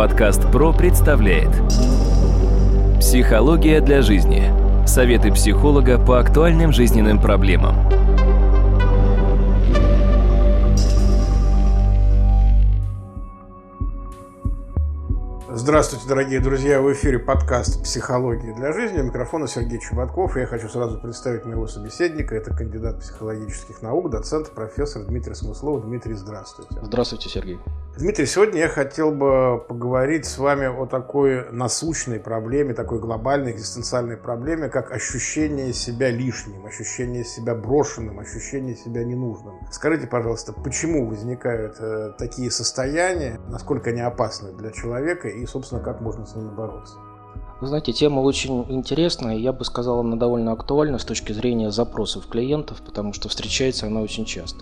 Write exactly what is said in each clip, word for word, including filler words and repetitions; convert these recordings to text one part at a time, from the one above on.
Подкаст-Про представляет «Психология для жизни. Советы психолога по актуальным жизненным проблемам». Здравствуйте, дорогие друзья! В эфире подкаст «Психология для жизни». У микрофона Сергей Чебатков. И я хочу сразу представить моего собеседника. Это кандидат психологических наук, доцент, профессор Дмитрий Смыслов. Дмитрий, здравствуйте. Здравствуйте, Сергей. Дмитрий, сегодня я хотел бы поговорить с вами о такой насущной проблеме, такой глобальной экзистенциальной проблеме, как ощущение себя лишним, ощущение себя брошенным, ощущение себя ненужным. Скажите, пожалуйста, почему возникают э, такие состояния, насколько они опасны для человека и, собственно, как можно с ними бороться? Вы знаете, тема очень интересная, я бы сказал, она довольно актуальна с точки зрения запросов клиентов, потому что встречается она очень часто.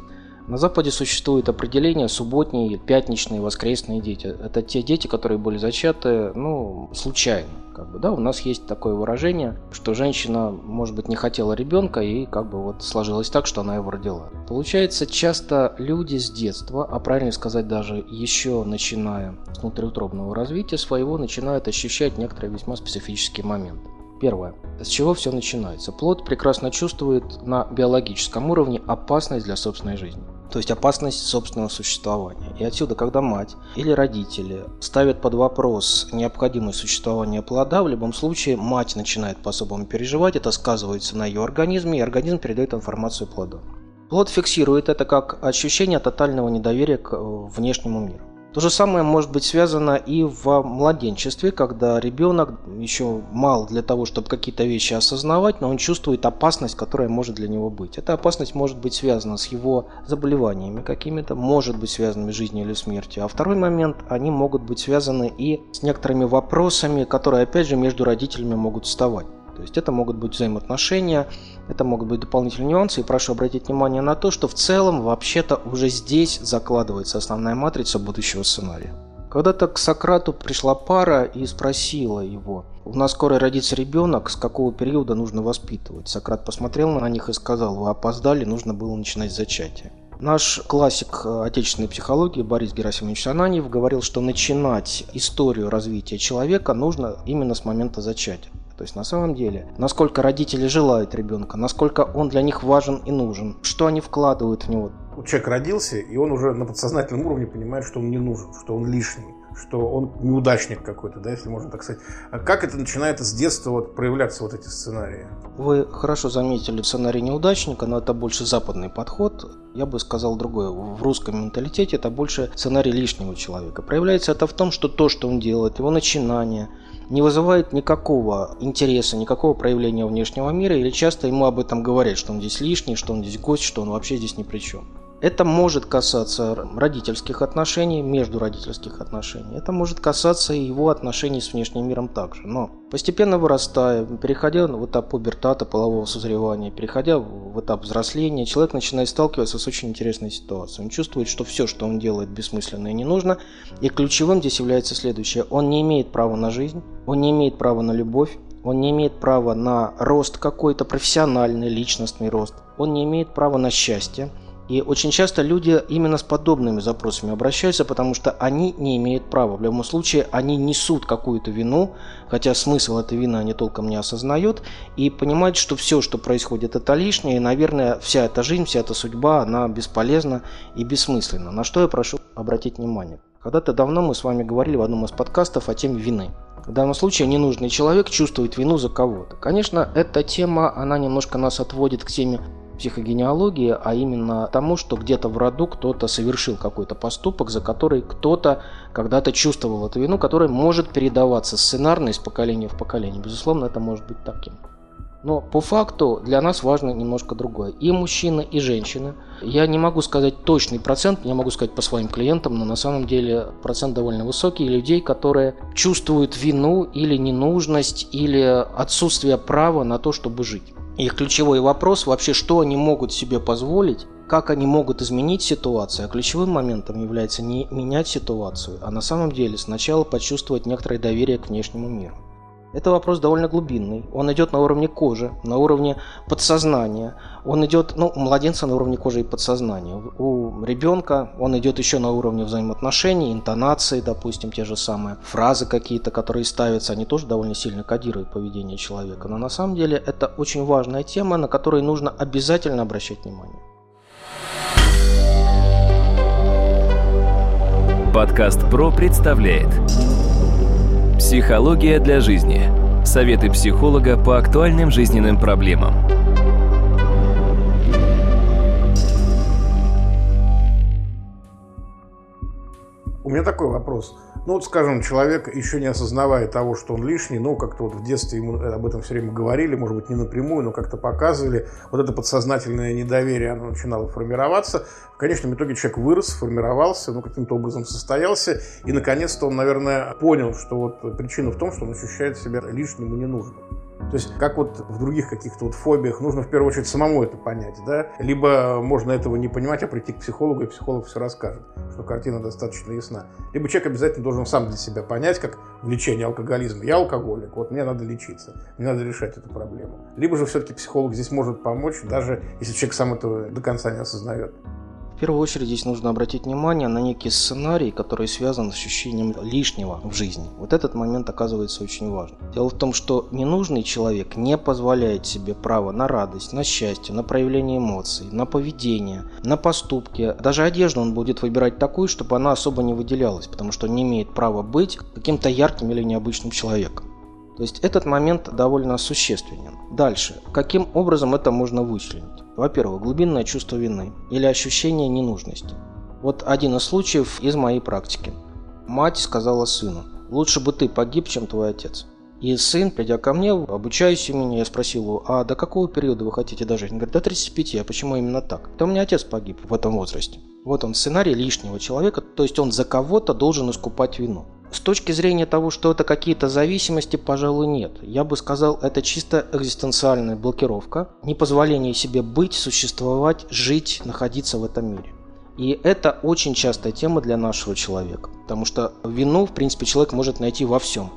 На Западе существует определение субботние, пятничные, воскресные дети. Это те дети, которые были зачаты, ну, случайно. Как бы, да? У нас есть такое выражение, что женщина, может быть, не хотела ребенка, и как бы вот сложилось так, что она его родила. Получается, часто люди с детства, а правильно сказать, даже еще начиная с внутриутробного развития своего, начинают ощущать некоторые весьма специфические моменты. Первое. С чего все начинается? Плод прекрасно чувствует на биологическом уровне опасность для собственной жизни. То есть опасность собственного существования. И отсюда, когда мать или родители ставят под вопрос необходимость существования плода, в любом случае мать начинает по-особому переживать, это сказывается на ее организме, и организм передает информацию плоду. Плод фиксирует это как ощущение тотального недоверия к внешнему миру. То же самое может быть связано и в младенчестве, когда ребенок еще мал для того, чтобы какие-то вещи осознавать, но он чувствует опасность, которая может для него быть. Эта опасность может быть связана с его заболеваниями какими-то, может быть связана с жизнью или смертью. А второй момент, они могут быть связаны и с некоторыми вопросами, которые, опять же, между родителями могут вставать. То есть это могут быть взаимоотношения, это могут быть дополнительные нюансы. И прошу обратить внимание на то, что в целом вообще-то уже здесь закладывается основная матрица будущего сценария. Когда-то к Сократу пришла пара и спросила его: «У нас скоро родится ребенок, с какого периода нужно воспитывать?» Сократ посмотрел на них и сказал: «Вы опоздали, нужно было начинать с зачатия». Наш классик отечественной психологии Борис Герасимович Ананьев говорил, что начинать историю развития человека нужно именно с момента зачатия. То есть на самом деле, насколько родители желают ребенка, насколько он для них важен и нужен, что они вкладывают в него. Человек родился, и он уже на подсознательном уровне понимает, что он не нужен, что он лишний, что он неудачник какой-то, да, если можно так сказать. А как это начинает с детства вот проявляться, вот эти сценарии? Вы хорошо заметили сценарий неудачника, но это больше западный подход. Я бы сказал другое. В русском менталитете это больше сценарий лишнего человека. Проявляется это в том, что то, что он делает, его начинание, не вызывает никакого интереса, никакого проявления внешнего мира, или часто ему об этом говорят, что он здесь лишний, что он здесь гость, что он вообще здесь ни при чем. Это может касаться родительских отношений, междуродительских отношений. Это может касаться и его отношений с внешним миром также. Но постепенно вырастая, переходя в этап пубертата, полового созревания, переходя в этап взросления, человек начинает сталкиваться с очень интересной ситуацией. Он чувствует, что все, что он делает, бессмысленно и не нужно. И ключевым здесь является следующее. Он не имеет права на жизнь, он не имеет права на любовь, он не имеет права на рост какой-то, профессиональный, личностный рост. Он не имеет права на счастье. И очень часто люди именно с подобными запросами обращаются, потому что они не имеют права. В любом случае, они несут какую-то вину, хотя смысл этой вины они толком не осознают, и понимают, что все, что происходит, это лишнее, и, наверное, вся эта жизнь, вся эта судьба, она бесполезна и бессмысленна. На что я прошу обратить внимание. Когда-то давно мы с вами говорили в одном из подкастов о теме вины. В данном случае ненужный человек чувствует вину за кого-то. Конечно, эта тема, она немножко нас отводит к теме психогенеалогии, а именно тому, что где-то в роду кто-то совершил какой-то поступок, за который кто-то когда-то чувствовал эту вину, которая может передаваться сценарно из поколения в поколение. Безусловно, это может быть таким. Но по факту для нас важно немножко другое. И мужчины, и женщины. Я не могу сказать точный процент, я могу сказать по своим клиентам, но на самом деле процент довольно высокий людей, которые чувствуют вину или ненужность, или отсутствие права на то, чтобы жить. Их ключевой вопрос вообще, что они могут себе позволить, как они могут изменить ситуацию. А ключевым моментом является не менять ситуацию, а на самом деле сначала почувствовать некоторое доверие к внешнему миру. Это вопрос довольно глубинный. Он идет на уровне кожи, на уровне подсознания. Он идет, ну, у младенца на уровне кожи и подсознания. У ребенка он идет еще на уровне взаимоотношений, интонации, допустим, те же самые фразы какие-то, которые ставятся, они тоже довольно сильно кодируют поведение человека. Но на самом деле это очень важная тема, на которую нужно обязательно обращать внимание. Подкаст-Про представляет «Психология для жизни». Советы психолога по актуальным жизненным проблемам. У меня такой вопрос. Ну вот, скажем, человек, еще не осознавая того, что он лишний, ну как-то вот в детстве ему об этом все время говорили, может быть, не напрямую, но как-то показывали. Вот это подсознательное недоверие, оно начинало формироваться. В конечном итоге человек вырос, формировался, ну каким-то образом состоялся. И, наконец-то, он, наверное, понял, что вот причина в том, что он ощущает себя лишним и ненужным. То есть, как вот в других каких-то вот фобиях, нужно в первую очередь самому это понять, да? Либо можно этого не понимать, а прийти к психологу, и психолог все расскажет, что картина достаточно ясна. Либо человек обязательно должен сам для себя понять, как лечение алкоголизма. Я алкоголик, вот мне надо лечиться, мне надо решать эту проблему. Либо же все-таки психолог здесь может помочь, даже если человек сам этого до конца не осознает. В первую очередь здесь нужно обратить внимание на некий сценарий, который связан с ощущением лишнего в жизни. Вот этот момент оказывается очень важным. Дело в том, что ненужный человек не позволяет себе права на радость, на счастье, на проявление эмоций, на поведение, на поступки. Даже одежду он будет выбирать такую, чтобы она особо не выделялась, потому что не имеет права быть каким-то ярким или необычным человеком. То есть этот момент довольно существенен. Дальше. Каким образом это можно вычленить? Во-первых, глубинное чувство вины или ощущение ненужности. Вот один из случаев из моей практики. Мать сказала сыну: «Лучше бы ты погиб, чем твой отец». И сын, придя ко мне, обучаясь у меня, я спросил его: «А до какого периода вы хотите дожить?» Он говорит: «До тридцати пяти, а почему именно так?» «Да у меня отец погиб в этом возрасте». Вот он, сценарий лишнего человека, то есть он за кого-то должен искупать вину. С точки зрения того, что это какие-то зависимости, пожалуй, нет. Я бы сказал, это чисто экзистенциальная блокировка, непозволение себе быть, существовать, жить, находиться в этом мире. И это очень частая тема для нашего человека, потому что вину, в принципе, человек может найти во всем.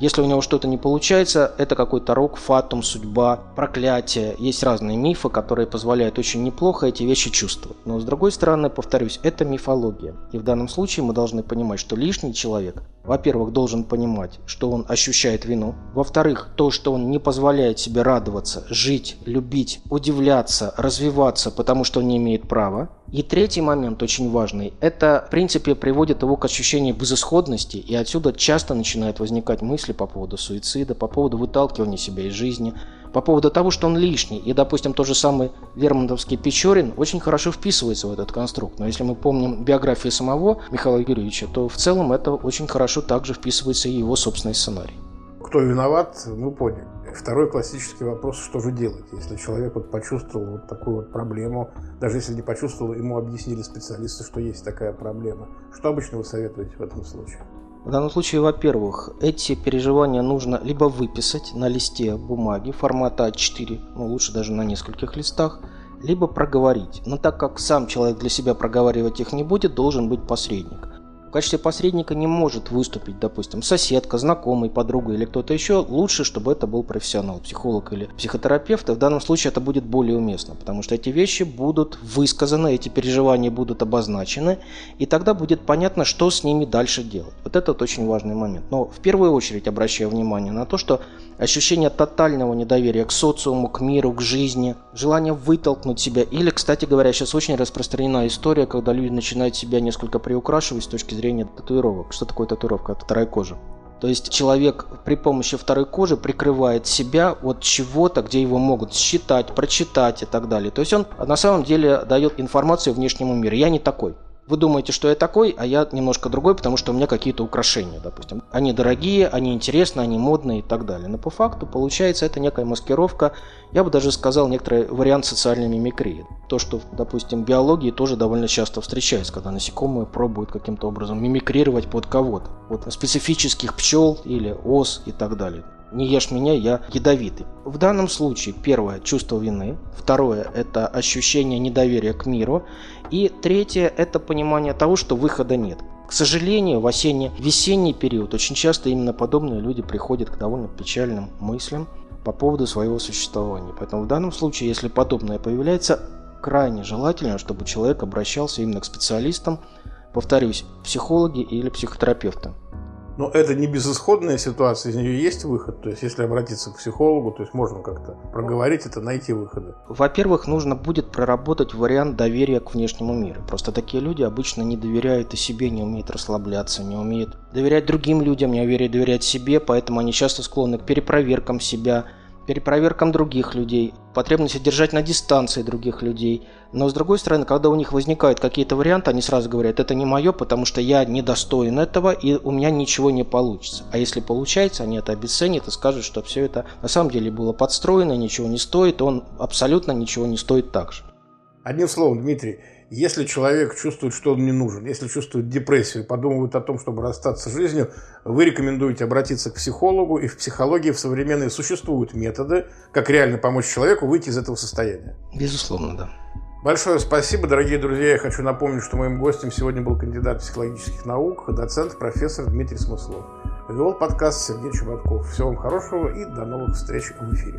Если у него что-то не получается, это какой-то рок, фатум, судьба, проклятие. Есть разные мифы, которые позволяют очень неплохо эти вещи чувствовать. Но с другой стороны, повторюсь, это мифология. И в данном случае мы должны понимать, что лишний человек, во-первых, должен понимать, что он ощущает вину. Во-вторых, то, что он не позволяет себе радоваться, жить, любить, удивляться, развиваться, потому что он не имеет права. И третий момент, очень важный, это, в принципе, приводит его к ощущению безысходности, и отсюда часто начинают возникать мысли по поводу суицида, по поводу выталкивания себя из жизни, по поводу того, что он лишний. И, допустим, тот же самый Лермонтовский-Печорин очень хорошо вписывается в этот конструкт. Но если мы помним биографию самого Михаила Юрьевича, то в целом это очень хорошо также вписывается и его собственный сценарий. Кто виноват, мы поняли. Второй классический вопрос: что же делать, если человек вот почувствовал вот такую вот проблему, даже если не почувствовал, ему объяснили специалисты, что есть такая проблема. Что обычно вы советуете в этом случае? В данном случае, во-первых, эти переживания нужно либо выписать на листе бумаги формата а четыре, ну лучше даже на нескольких листах, либо проговорить. Но так как сам человек для себя проговаривать их не будет, должен быть посредник. В качестве посредника не может выступить, допустим, соседка, знакомый, подруга или кто-то еще. Лучше, чтобы это был профессионал, психолог или психотерапевт. И в данном случае это будет более уместно, потому что эти вещи будут высказаны, эти переживания будут обозначены, и тогда будет понятно, что с ними дальше делать. Вот это вот очень важный момент. Но в первую очередь обращаю внимание на то, что ощущение тотального недоверия к социуму, к миру, к жизни, желание вытолкнуть себя. Или, кстати говоря, сейчас очень распространена история, когда люди начинают себя несколько приукрашивать с точки зрения зрения татуировок. Что такое татуировка? Это вторая кожа. То есть человек при помощи второй кожи прикрывает себя от чего-то, где его могут считать, прочитать и так далее. То есть он на самом деле дает информацию внешнему миру. Я не такой. Вы думаете, что я такой, а я немножко другой, потому что у меня какие-то украшения, допустим. Они дорогие, они интересные, они модные и так далее. Но по факту получается это некая маскировка, я бы даже сказал, некоторый вариант социальной мимикрии. То, что, допустим, в биологии тоже довольно часто встречается, когда насекомые пробуют каким-то образом мимикрировать под кого-то. Вот специфических пчел или ос и так далее. Не ешь меня, я ядовитый. В данном случае первое — чувство вины, второе — это ощущение недоверия к миру, и третье — это понимание того, что выхода нет. К сожалению, в осенне-весенний период очень часто именно подобные люди приходят к довольно печальным мыслям по поводу своего существования. Поэтому в данном случае, если подобное появляется, крайне желательно, чтобы человек обращался именно к специалистам, повторюсь, психологи или психотерапевтам. Но это не безысходная ситуация, из нее есть выход. То есть, если обратиться к психологу, то есть можно как-то проговорить это, найти выходы. Во-первых, нужно будет проработать вариант доверия к внешнему миру. Просто такие люди обычно не доверяют и себе, не умеют расслабляться, не умеют доверять другим людям, не умеют доверять себе, поэтому они часто склонны к перепроверкам себя, перепроверкам других людей, потребности держать на дистанции других людей. Но с другой стороны, когда у них возникают какие-то варианты, они сразу говорят: это не мое, потому что я недостоин этого, и у меня ничего не получится. А если получается, они это обесценят и скажут, что все это на самом деле было подстроено, ничего не стоит, он абсолютно ничего не стоит так же. Одним словом, Дмитрий, если человек чувствует, что он не нужен, если чувствует депрессию, подумывает о том, чтобы расстаться с жизнью, вы рекомендуете обратиться к психологу, и в психологии в современной существуют методы, как реально помочь человеку выйти из этого состояния. Безусловно, да. Большое спасибо, дорогие друзья. Я хочу напомнить, что моим гостем сегодня был кандидат психологических наук, доцент, профессор Дмитрий Смыслов. Вел подкаст Сергей Чебатков. Всего вам хорошего и до новых встреч в эфире.